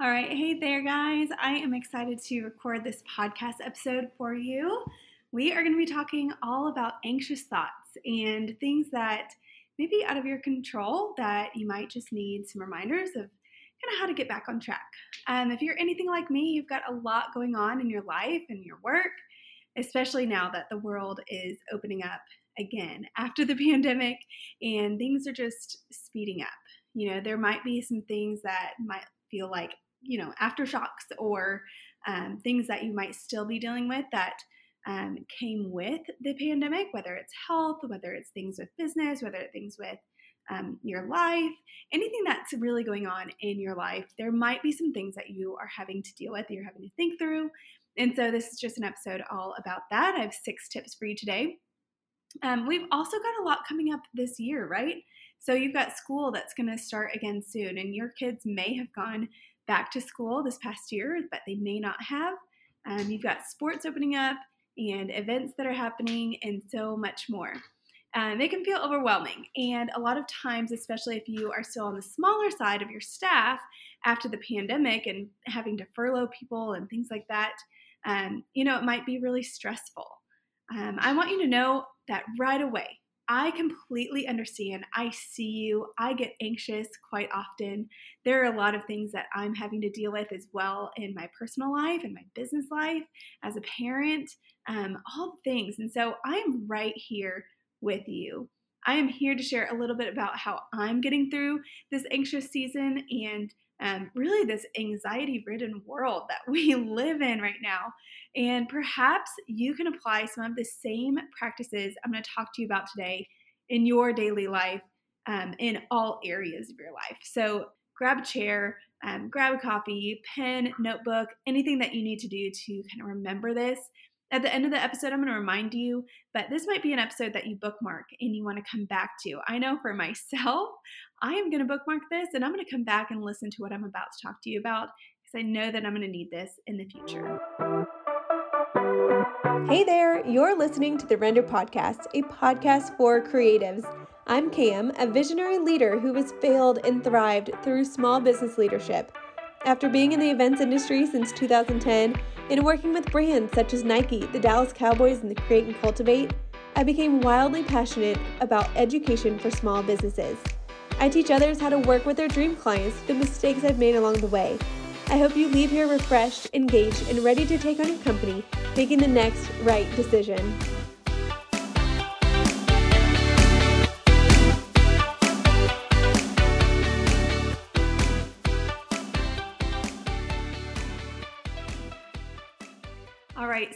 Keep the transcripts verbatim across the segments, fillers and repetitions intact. All right. Hey there, guys. I am excited to record this podcast episode for you. We are going to be talking all about anxious thoughts and things that may be out of your control that you might just need some reminders of kind of how to get back on track. Um, if you're anything like me, you've got a lot going on in your life and your work, especially now that the world is opening up again after the pandemic and things are just speeding up. You know, there might be some things that might feel like, you know, aftershocks or um, things that you might still be dealing with that um, came with the pandemic, whether it's health, whether it's things with business, whether it's things with um, your life, anything that's really going on in your life, there might be some things that you are having to deal with, that you're having to think through. And so this is just an episode all about that. I have six tips for you today. Um, we've also got a lot coming up this year, right? So you've got school that's going to start again soon, and your kids may have gone back to school this past year, but they may not have. Um, you've got sports opening up and events that are happening and so much more. Um, they can feel overwhelming, and a lot of times, especially if you are still on the smaller side of your staff after the pandemic and having to furlough people and things like that, um, you know, it might be really stressful. Um, I want you to know that right away. I completely understand. I see you. I get anxious quite often. There are a lot of things that I'm having to deal with as well in my personal life and my business life as a parent, um, all the things. And so I'm right here with you. I am here to share a little bit about how I'm getting through this anxious season and um, really this anxiety-ridden world that we live in right now. And perhaps you can apply some of the same practices I'm going to talk to you about today in your daily life, um, in all areas of your life. So grab a chair, um, grab a coffee, pen, notebook, anything that you need to do to kind of remember this. At the end of the episode, I'm going to remind you, but this might be an episode that you bookmark and you want to come back to. I know for myself, I am going to bookmark this and I'm going to come back and listen to what I'm about to talk to you about because I know that I'm going to need this in the future. Hey there, you're listening to the Render Podcast, a podcast for creatives. I'm Cam, a visionary leader who has failed and thrived through small business leadership. After being in the events industry since two thousand ten and working with brands such as Nike, the Dallas Cowboys, and the Create and Cultivate, I became wildly passionate about education for small businesses. I teach others how to work with their dream clients through the mistakes I've made along the way. I hope you leave here refreshed, engaged, and ready to take on your company, making the next right decision.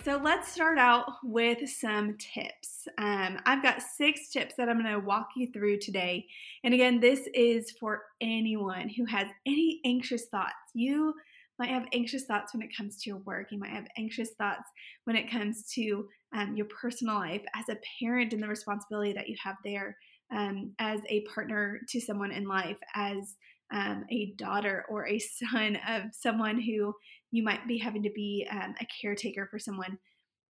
So let's start out with some tips. Um, I've got six tips that I'm going to walk you through today. And again, this is for anyone who has any anxious thoughts. You might have anxious thoughts when it comes to your work. You might have anxious thoughts when it comes to um, your personal life as a parent and the responsibility that you have there, um, as a partner to someone in life, as Um, a daughter or a son of someone who you might be having to be um, a caretaker for someone.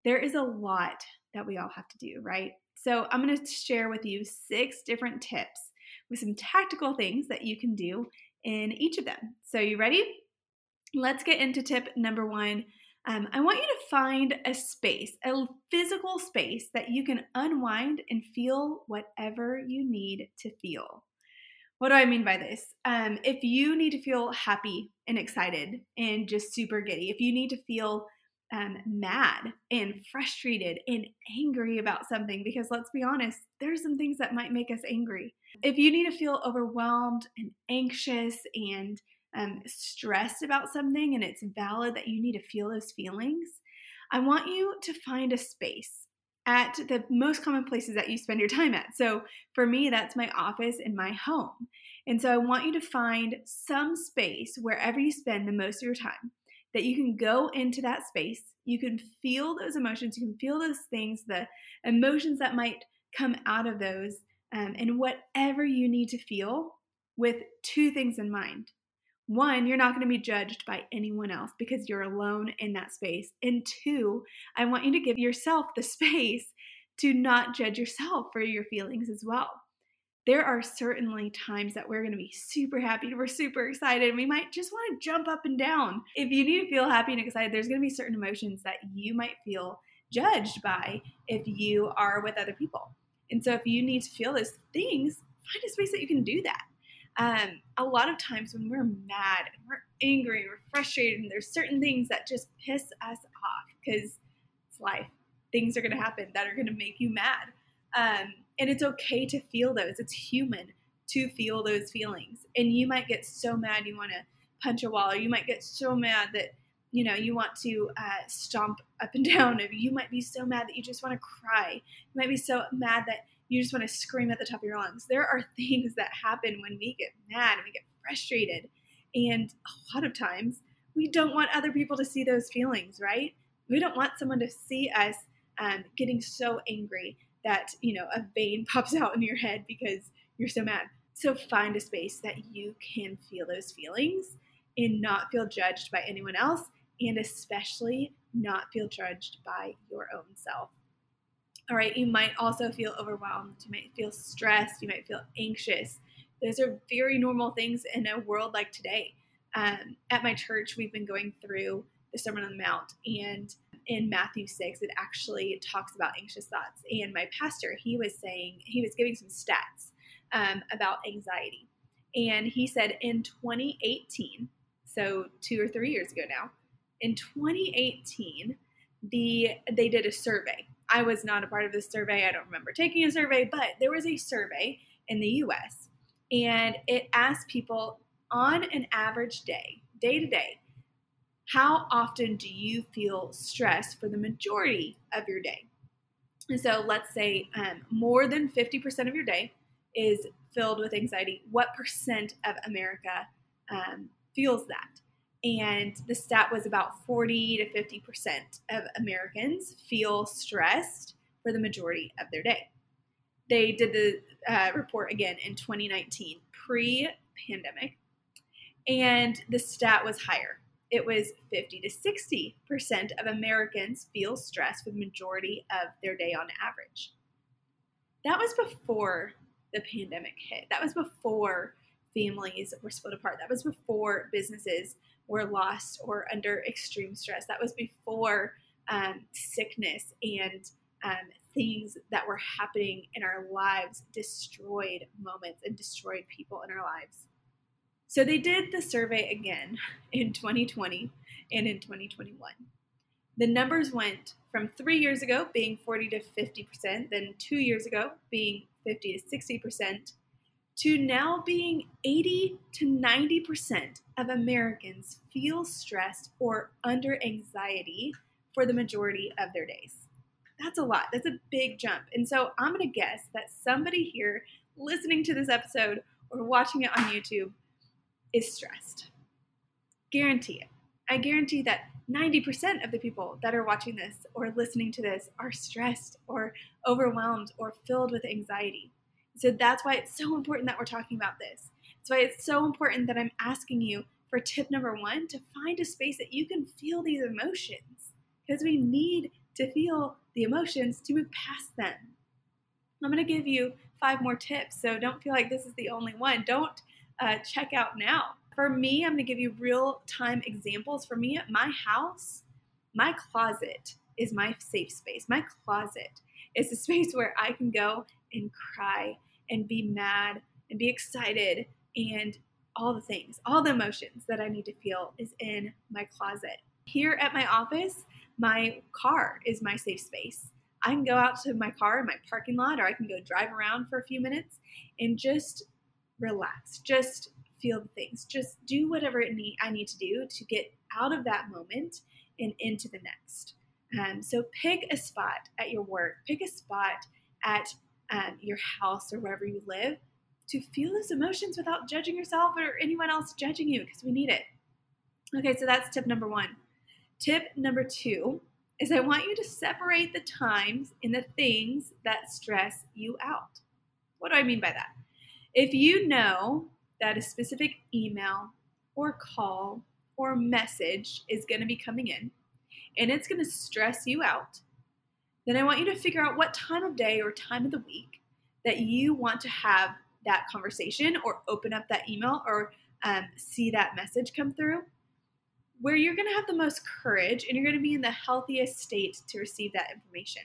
There is a lot that we all have to do, right? So I'm going to share with you six different tips with some tactical things that you can do in each of them. So you ready? Let's get into tip number one. Um, I want you to find a space, a physical space that you can unwind and feel whatever you need to feel. What do I mean by this? Um, if you need to feel happy and excited and just super giddy, if you need to feel um, mad and frustrated and angry about something, because let's be honest, there's some things that might make us angry. If you need to feel overwhelmed and anxious and um, stressed about something, and it's valid that you need to feel those feelings, I want you to find a space at the most common places that you spend your time at. So for me, that's my office and my home. And so I want you to find some space wherever you spend the most of your time that you can go into that space. You can feel those emotions. You can feel those things, the emotions that might come out of those, um, and whatever you need to feel with two things in mind. One, you're not going to be judged by anyone else because you're alone in that space. And two, I want you to give yourself the space to not judge yourself for your feelings as well. there are certainly times that we're going to be super happy and we're super excited and we might just want to jump up and down. If you need to feel happy and excited, there's going to be certain emotions that you might feel judged by if you are with other people. And so if you need to feel those things, find a space that you can do that. Um, a lot of times when we're mad and we're angry and we're frustrated and there's certain things that just piss us off because it's life. Things are going to happen that are going to make you mad. Um, and it's okay to feel those. It's human to feel those feelings. And you might get so mad you want to punch a wall, or you might get so mad that, you know, you want to uh, stomp up and down. Or you might be so mad that you just want to cry. You might be so mad that you just want to scream at the top of your lungs. There are things that happen when we get mad and we get frustrated. And a lot of times we don't want other people to see those feelings, right? We don't want someone to see us um, getting so angry that, you know, a vein pops out in your head because you're so mad. So find a space that you can feel those feelings and not feel judged by anyone else, and especially not feel judged by your own self. All right, you might also feel overwhelmed. You might feel stressed. You might feel anxious. Those are very normal things in a world like today. Um, at my church, we've been going through the Sermon on the Mount, and in Matthew six, it actually talks about anxious thoughts. And my pastor, he was saying, he was giving some stats um, about anxiety. And he said in twenty eighteen, so two or three years ago now, in twenty eighteen, the they did a survey. I was not a part of this survey. I don't remember taking a survey, but there was a survey in the U S, and it asked people on an average day, day to day, how often do you feel stressed for the majority of your day? And so let's say um, more than fifty percent of your day is filled with anxiety. What percent of America um, feels that? And the stat was about forty to fifty percent of Americans feel stressed for the majority of their day. They did the uh, report again in twenty nineteen, pre-pandemic, and the stat was higher. It was fifty to sixty percent of Americans feel stress for the majority of their day on average. That was before the pandemic hit. That was before families were split apart. That was before businesses were lost or under extreme stress. That was before um, sickness and um, things that were happening in our lives destroyed moments and destroyed people in our lives. So they did the survey again in twenty twenty and in twenty twenty-one. The numbers went from three years ago being forty to fifty percent, then two years ago being fifty to sixty percent, to now being eighty to ninety percent of Americans feel stressed or under anxiety for the majority of their days. That's a lot. That's a big jump. And so I'm going to guess that somebody here listening to this episode or watching it on YouTube is stressed. Guarantee it. I guarantee that ninety percent of the people that are watching this or listening to this are stressed or overwhelmed or filled with anxiety. So that's why it's so important that we're talking about this. That's why it's so important that I'm asking you for tip number one, to find a space that you can feel these emotions, because we need to feel the emotions to move past them. I'm going to give you five more tips, so don't feel like this is the only one. Don't Uh, check out now. For me, I'm going to give you real-time examples. For me, at my house, my closet is my safe space. My closet is a space where I can go and cry and be mad and be excited and all the things, all the emotions that I need to feel is in my closet. Here at my office, my car is my safe space. I can go out to my car in my parking lot, or I can go drive around for a few minutes and just relax, just feel the things, just do whatever it need, I need to do to get out of that moment and into the next. Um, so pick a spot at your work, pick a spot at um, your house or wherever you live to feel those emotions without judging yourself or anyone else judging you, because we need it. Okay, so that's tip number one. Tip number two is I want you to separate the times and the things that stress you out. What do I mean by that? If you know that a specific email or call or message is going to be coming in and it's going to stress you out, then I want you to figure out what time of day or time of the week that you want to have that conversation or open up that email or um, see that message come through, where you're going to have the most courage and you're going to be in the healthiest state to receive that information.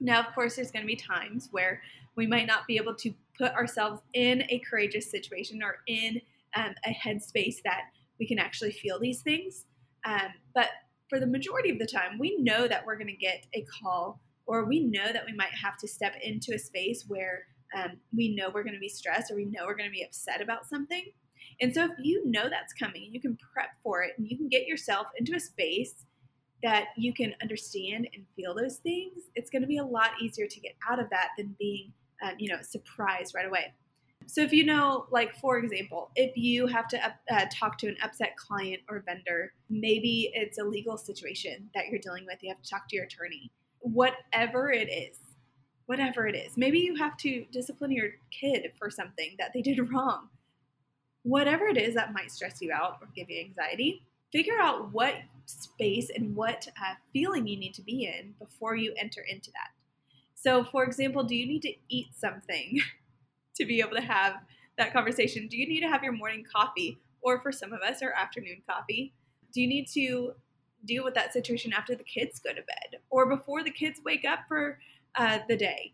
Now, of course, there's going to be times where we might not be able to put ourselves in a courageous situation or in um, a headspace that we can actually feel these things. Um, but for the majority of the time, we know that we're going to get a call, or we know that we might have to step into a space where um, we know we're going to be stressed or we know we're going to be upset about something. And so if you know that's coming, you can prep for it and you can get yourself into a space that you can understand and feel those things. It's going to be a lot easier to get out of that than being, um, you know, surprised right away. So if you know, like, for example, if you have to up, uh, talk to an upset client or vendor, maybe it's a legal situation that you're dealing with, you have to talk to your attorney, whatever it is, whatever it is. Maybe you have to discipline your kid for something that they did wrong. Whatever it is that might stress you out or give you anxiety, figure out what space and what uh, feeling you need to be in before you enter into that. So, for example, do you need to eat something to be able to have that conversation? Do you need to have your morning coffee, or for some of us, our afternoon coffee? Do you need to deal with that situation after the kids go to bed or before the kids wake up for uh, the day?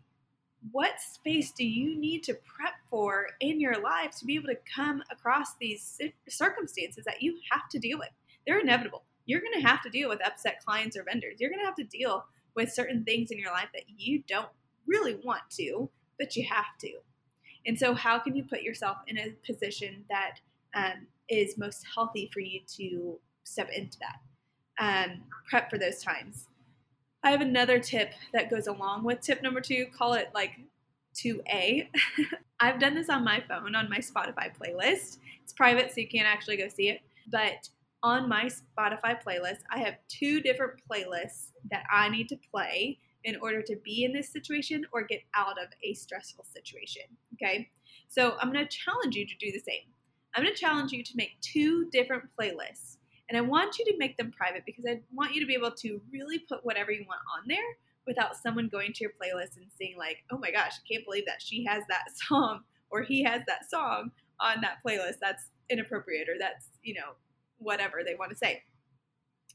What space do you need to prep for in your life to be able to come across these circumstances that you have to deal with? They're inevitable. You're going to have to deal with upset clients or vendors. You're going to have to deal with certain things in your life that you don't really want to, but you have to. And so how can you put yourself in a position that um, is most healthy for you to step into that? Um, prep for those times. I have another tip that goes along with tip number two, call it like two A. I've done this on my phone, on my Spotify playlist. It's private, so you can't actually go see it. But on my Spotify playlist, I have two different playlists that I need to play in order to be in this situation or get out of a stressful situation, okay? So I'm going to challenge you to do the same. I'm going to challenge you to make two different playlists. And I want you to make them private because I want you to be able to really put whatever you want on there without someone going to your playlist and seeing like, oh my gosh, I can't believe that she has that song or he has that song on that playlist. That's inappropriate, or that's, you know, whatever they want to say.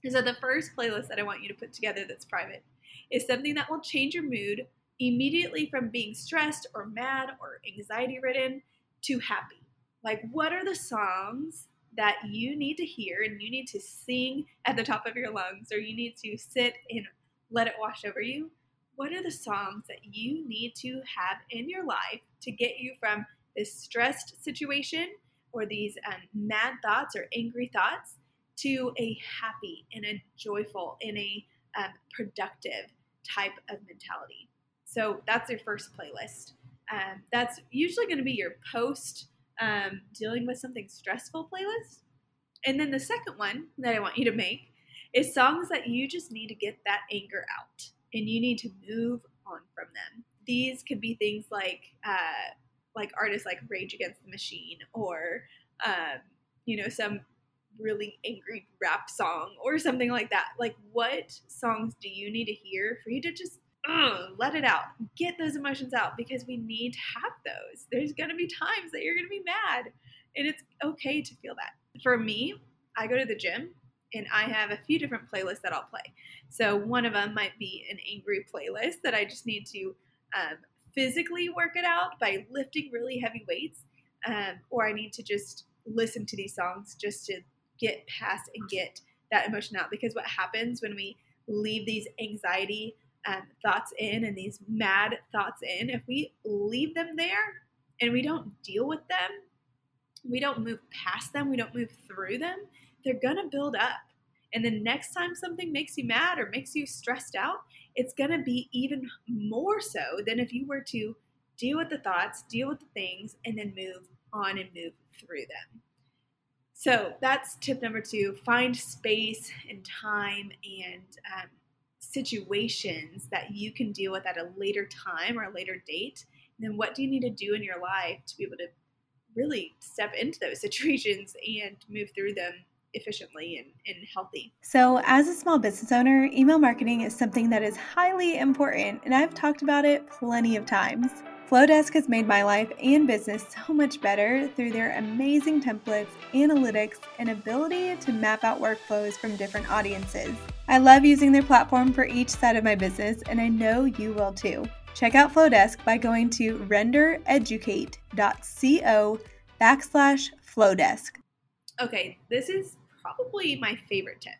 And so the first playlist that I want you to put together that's private is something that will change your mood immediately from being stressed or mad or anxiety ridden to happy. Like, what are the songs that you need to hear and you need to sing at the top of your lungs, or you need to sit and let it wash over you? What are the songs that you need to have in your life to get you from this stressed situation or these um, mad thoughts or angry thoughts to a happy and a joyful and a um, productive type of mentality? So that's your first playlist. Um, that's usually going to be your post Um, dealing with something stressful playlist. And then the second one that I want you to make is songs that you just need to get that anger out and you need to move on from them. These could be things like uh, like artists like Rage Against the Machine, or um, you know, some really angry rap song or something like that. Like, what songs do you need to hear for you to just Uh, let it out, get those emotions out, because we need to have those. There's going to be times that you're going to be mad, and it's okay to feel that. For me, I go to the gym and I have a few different playlists that I'll play. So one of them might be an angry playlist that I just need to um, physically work it out by lifting really heavy weights, um, or I need to just listen to these songs just to get past and get that emotion out. Because what happens when we leave these anxiety Um, thoughts in and these mad thoughts in, if we leave them there and we don't deal with them, we don't move past them, we don't move through them, they're gonna build up. And the next time something makes you mad or makes you stressed out, it's gonna be even more so than if you were to deal with the thoughts, deal with the things, and then move on and move through them. So that's tip number two. Find space and time and um, situations that you can deal with at a later time or a later date. And then what do you need to do in your life to be able to really step into those situations and move through them efficiently and, and healthy? So as a small business owner, email marketing is something that is highly important, and I've talked about it plenty of times. Flodesk has made my life and business so much better through their amazing templates, analytics, and ability to map out workflows from different audiences. I love using their platform for each side of my business, and I know you will too. Check out Flodesk by going to rendereducate.co backslash Flodesk. Okay, this is probably my favorite tip.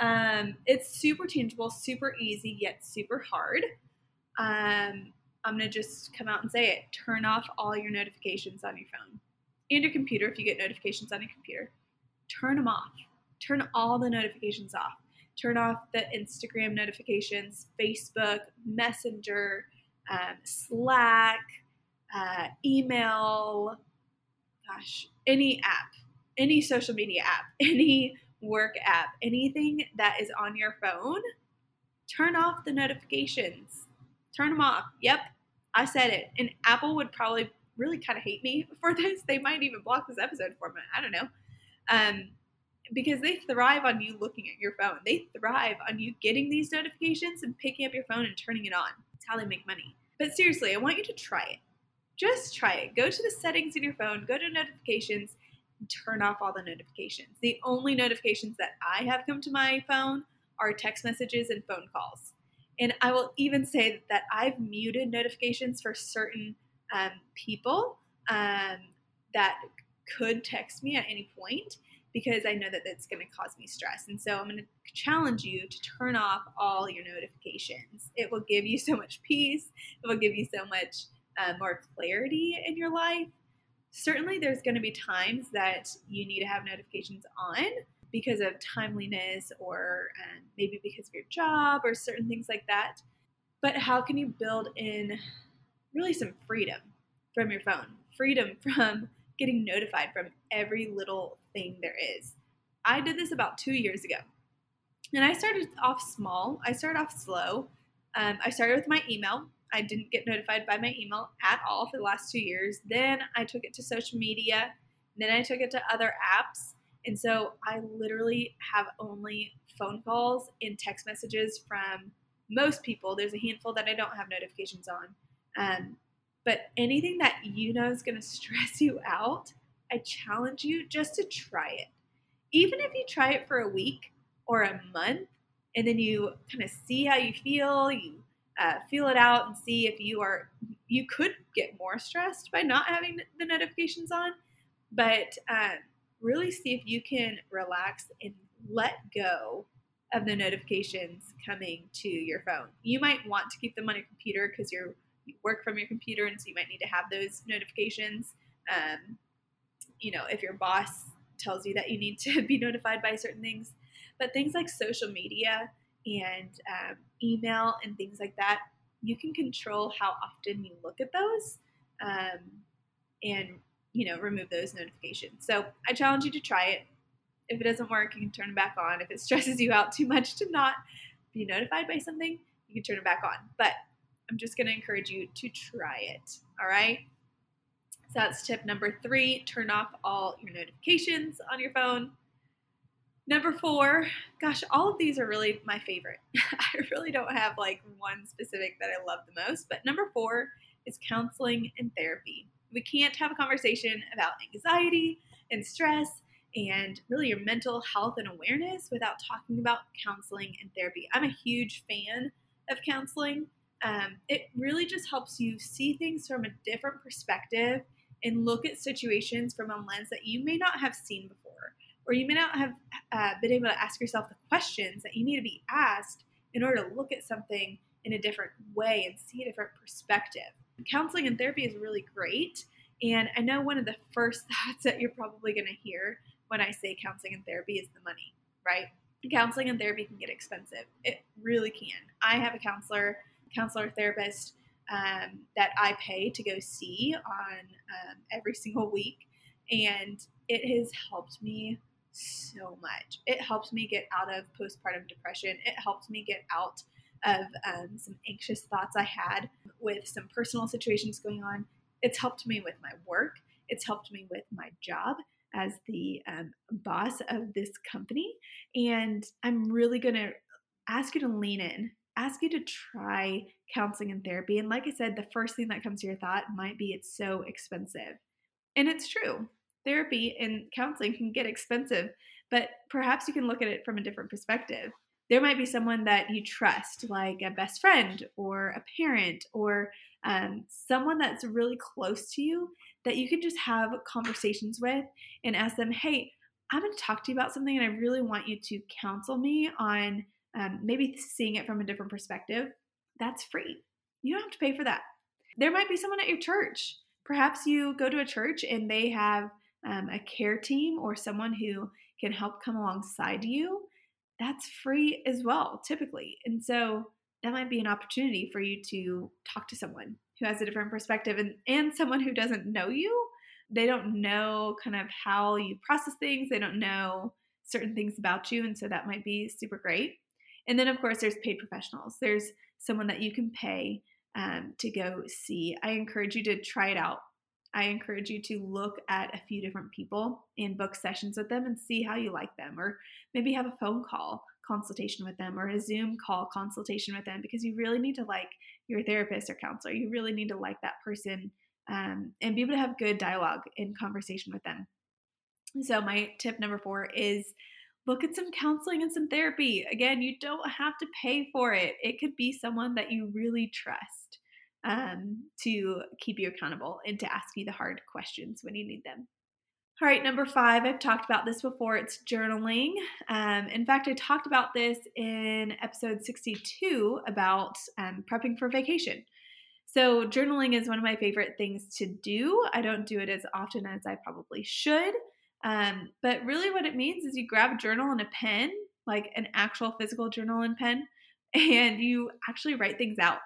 Um, it's super tangible, super easy, yet super hard. Um... I'm going to just come out and say it. Turn off all your notifications on your phone and your computer. If you get notifications on your computer, turn them off. Turn all the notifications off. Turn off the Instagram notifications, Facebook, Messenger, um, Slack, uh, email, gosh, any app, any social media app, any work app, anything that is on your phone, turn off the notifications. Turn them off. Yep, I said it. And Apple would probably really kind of hate me for this. They might even block this episode for me. I don't know. Um, because they thrive on you looking at your phone. They thrive on you getting these notifications and picking up your phone and turning it on. It's how they make money. But seriously, I want you to try it. Just try it. Go to the settings in your phone. Go to notifications and turn off all the notifications. The only notifications that I have come to my phone are text messages and phone calls. And I will even say that I've muted notifications for certain um, people um, that could text me at any point because I know that that's going to cause me stress. And so I'm going to challenge you to turn off all your notifications. It will give you so much peace. It will give you so much uh, more clarity in your life. Certainly there's going to be times that you need to have notifications on, because of timeliness or um, maybe because of your job or certain things like that. But how can you build in really some freedom from your phone? Freedom from getting notified from every little thing there is. I did this about two years ago. And I started off small. I started off slow. Um, I started with my email. I didn't get notified by my email at all for the last two years. Then I took it to social media. Then I took it to other apps. And so I literally have only phone calls and text messages from most people. There's a handful that I don't have notifications on. Um, but anything that you know is going to stress you out, I challenge you just to try it. Even if you try it for a week or a month, and then you kind of see how you feel, you uh, feel it out and see if you are, you could get more stressed by not having the notifications on. But, um, really see if you can relax and let go of the notifications coming to your phone. You might want to keep them on your computer because you work from your computer, and so you might need to have those notifications. Um, you know, if your boss tells you that you need to be notified by certain things. But things like social media and um, email and things like that, you can control how often you look at those um, and you know, remove those notifications. So I challenge you to try it. If it doesn't work, you can turn it back on. If it stresses you out too much to not be notified by something, you can turn it back on. But I'm just going to encourage you to try it. All right. So that's tip number three, turn off all your notifications on your phone. Number four, gosh, all of these are really my favorite. I really don't have like one specific that I love the most, but number four is counseling and therapy. We can't have a conversation about anxiety and stress and really your mental health and awareness without talking about counseling and therapy. I'm a huge fan of counseling. Um, it really just helps you see things from a different perspective and look at situations from a lens that you may not have seen before, or you may not have uh, been able to ask yourself the questions that you need to be asked in order to look at something in a different way and see a different perspective. Counseling and therapy is really great, and I know one of the first thoughts that you're probably going to hear when I say counseling and therapy is the money, right? Counseling and therapy can get expensive. It really can. I have a counselor, counselor therapist um, that I pay to go see on um, every single week, and it has helped me so much. It helps me get out of postpartum depression. It helps me get out of um, some anxious thoughts I had with some personal situations going on. It's helped me with my work. It's helped me with my job as the um, boss of this company. And I'm really going to ask you to lean in ask you to try counseling and therapy. And like I said, the first thing that comes to your thought might be it's so expensive. And it's true. Therapy and counseling can get expensive, but perhaps you can look at it from a different perspective. There might be someone that you trust, like a best friend or a parent or um, someone that's really close to you that you can just have conversations with and ask them, hey, I'm going to talk to you about something and I really want you to counsel me on um, maybe seeing it from a different perspective. That's free. You don't have to pay for that. There might be someone at your church. Perhaps you go to a church and they have um, a care team or someone who can help come alongside you. That's free as well, typically. And so that might be an opportunity for you to talk to someone who has a different perspective and, and someone who doesn't know you. They don't know kind of how you process things. They don't know certain things about you. And so that might be super great. And then, of course, there's paid professionals. There's someone that you can pay um, to go see. I encourage you to try it out. I encourage you to look at a few different people and book sessions with them and see how you like them, or maybe have a phone call consultation with them or a Zoom call consultation with them, because you really need to like your therapist or counselor. You really need to like that person um, and be able to have good dialogue and conversation with them. So my tip number four is look at some counseling and some therapy. Again, you don't have to pay for it. It could be someone that you really trust. Um, to keep you accountable and to ask you the hard questions when you need them. All right, number five, I've talked about this before, it's journaling. Um, in fact, I talked about this in episode sixty-two about um, prepping for vacation. So journaling is one of my favorite things to do. I don't do it as often as I probably should, um, but really what it means is you grab a journal and a pen, like an actual physical journal and pen, and you actually write things out.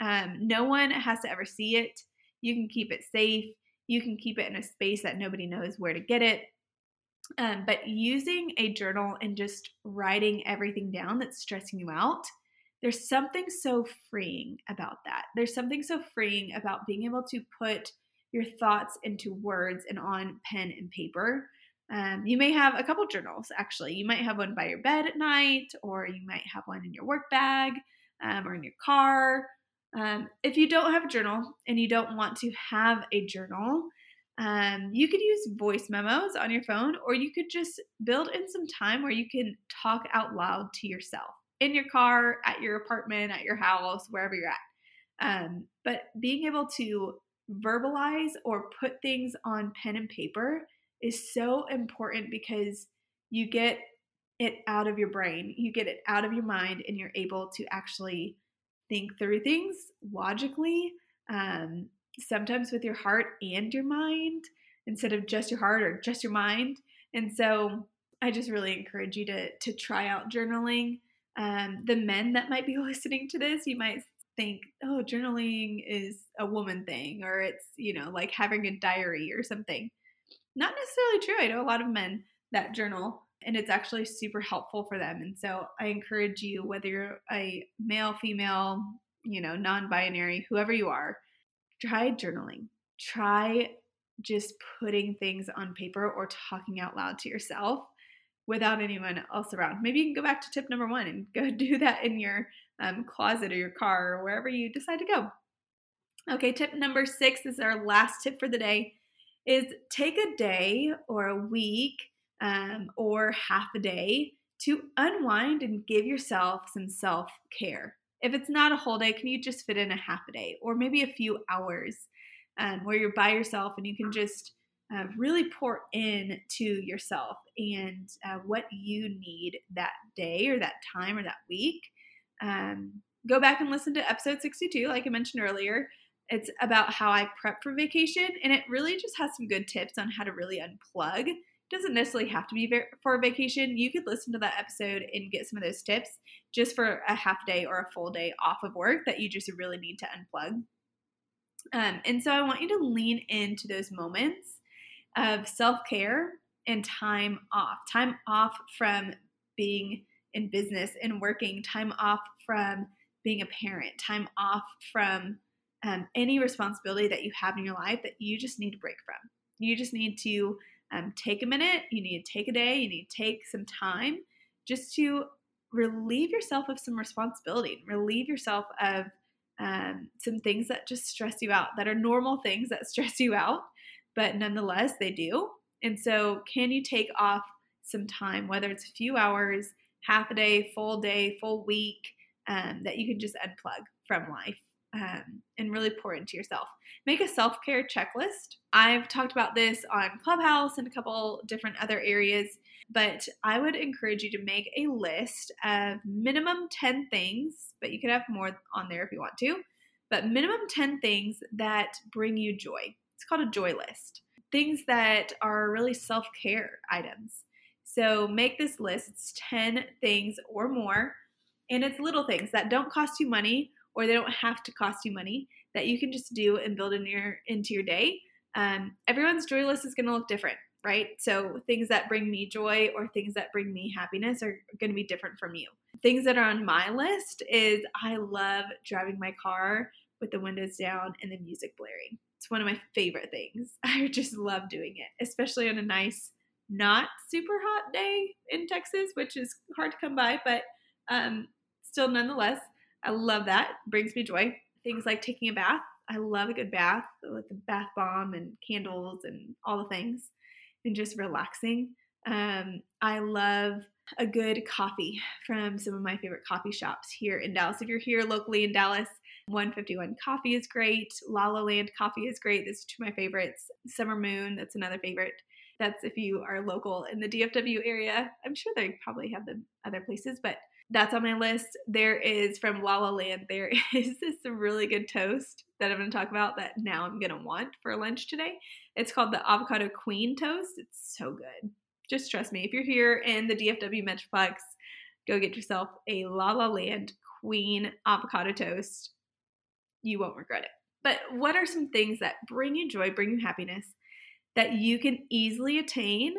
Um, no one has to ever see it. You can keep it safe. You can keep it in a space that nobody knows where to get it. Um, but using a journal and just writing everything down that's stressing you out, there's something so freeing about that. There's something so freeing about being able to put your thoughts into words and on pen and paper. Um, you may have a couple journals, actually. You might have one by your bed at night, or you might have one in your work bag, um, or in your car. Um, if you don't have a journal and you don't want to have a journal, um, you could use voice memos on your phone, or you could just build in some time where you can talk out loud to yourself in your car, at your apartment, at your house, wherever you're at. Um, but being able to verbalize or put things on pen and paper is so important because you get it out of your brain, you get it out of your mind, and you're able to actually think through things logically, um, sometimes with your heart and your mind instead of just your heart or just your mind. And so I just really encourage you to to try out journaling. Um, the men that might be listening to this, you might think, oh, journaling is a woman thing, or it's, you know, like having a diary or something. Not necessarily true. I know a lot of men that journal, and it's actually super helpful for them. And so I encourage you, whether you're a male, female, you know, non-binary, whoever you are, try journaling. Try just putting things on paper or talking out loud to yourself without anyone else around. Maybe you can go back to tip number one and go do that in your um, closet or your car or wherever you decide to go. Okay, tip number six, this is our last tip for the day, is take a day or a week Um, or half a day to unwind and give yourself some self-care. If it's not a whole day, can you just fit in a half a day or maybe a few hours um, where you're by yourself and you can just uh, really pour in to yourself and uh, what you need that day or that time or that week. Um, go back and listen to episode sixty-two, like I mentioned earlier. It's about how I prep for vacation, and it really just has some good tips on how to really unplug. Doesn't necessarily have to be for a vacation. You could listen to that episode and get some of those tips just for a half day or a full day off of work that you just really need to unplug. Um, and so I want you to lean into those moments of self-care and time off. Time off from being in business and working. Time off from being a parent. Time off from um, any responsibility that you have in your life that you just need to break from. You just need to Um, take a minute, you need to take a day, you need to take some time just to relieve yourself of some responsibility, relieve yourself of um, some things that just stress you out, that are normal things that stress you out, but nonetheless they do. And so can you take off some time, whether it's a few hours, half a day, full day, full week, um, that you can just unplug from life um, and really pour into yourself. Make a self-care checklist. I've talked about this on Clubhouse and a couple different other areas, but I would encourage you to make a list of minimum ten things, but you could have more on there if you want to, but minimum ten things that bring you joy. It's called a joy list. Things that are really self-care items. So make this list. It's ten things or more, and it's little things that don't cost you money, or they don't have to cost you money, that you can just do and build in your, into your day. Um, everyone's joy list is going to look different, right? So things that bring me joy or things that bring me happiness are going to be different from you. Things that are on my list is I love driving my car with the windows down and the music blaring. It's one of my favorite things. I just love doing it, especially on a nice, not super hot day in Texas, which is hard to come by, but um, still nonetheless, I love that. It brings me joy. Things like taking a bath. I love a good bath with a bath bomb and candles and all the things, and just relaxing. Um, I love a good coffee from some of my favorite coffee shops here in Dallas. If you're here locally in Dallas, one fifty-one Coffee is great. La La Land Coffee is great. Those are two of my favorites. Summer Moon, that's another favorite. That's if you are local in the D F W area. I'm sure they probably have them other places, but that's on my list. There is, from La La Land, there is this really good toast that I'm going to talk about that now I'm going to want for lunch today. It's called the Avocado Queen Toast. It's so good. Just trust me. If you're here in the D F W Metroplex, go get yourself a La La Land Queen Avocado Toast. You won't regret it. But what are some things that bring you joy, bring you happiness, that you can easily attain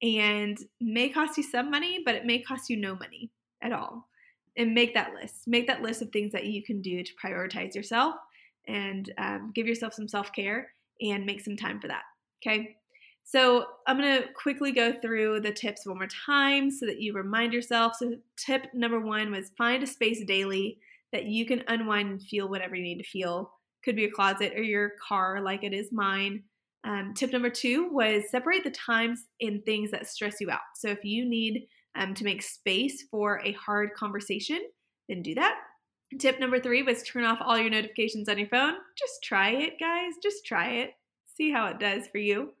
and may cost you some money, but it may cost you no money at all? And make that list. Make that list of things that you can do to prioritize yourself and um, give yourself some self-care and make some time for that, okay? So I'm going to quickly go through the tips one more time so that you remind yourself. So tip number one was find a space daily that you can unwind and feel whatever you need to feel. Could be your closet or your car, like it is mine. Um, tip number two was separate the times and things that stress you out. So if you need um, to make space for a hard conversation, then do that. And tip number three was turn off all your notifications on your phone. Just try it, guys. Just try it. See how it does for you.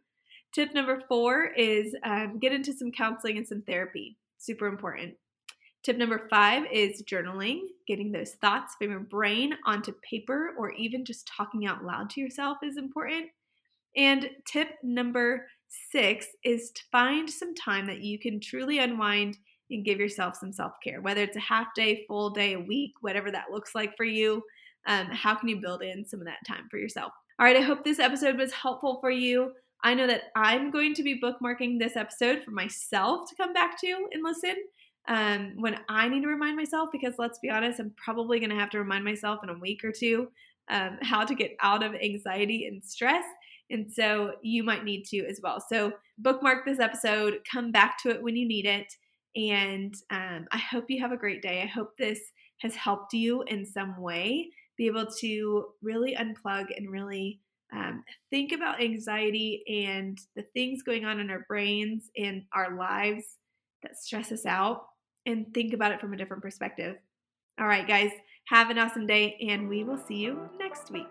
Tip number four is um, get into some counseling and some therapy. Super important. Tip number five is journaling, getting those thoughts from your brain onto paper, or even just talking out loud to yourself is important. And tip number six is to find some time that you can truly unwind and give yourself some self-care, whether it's a half day, full day, a week, whatever that looks like for you. Um, how can you build in some of that time for yourself? All right, I hope this episode was helpful for you. I know that I'm going to be bookmarking this episode for myself to come back to and listen um, when I need to remind myself, because let's be honest, I'm probably going to have to remind myself in a week or two um, how to get out of anxiety and stress. And so you might need to as well. So bookmark this episode, come back to it when you need it. And um, I hope you have a great day. I hope this has helped you in some way, be able to really unplug and really um, think about anxiety and the things going on in our brains and our lives that stress us out, and think about it from a different perspective. All right, guys, have an awesome day, and we will see you next week.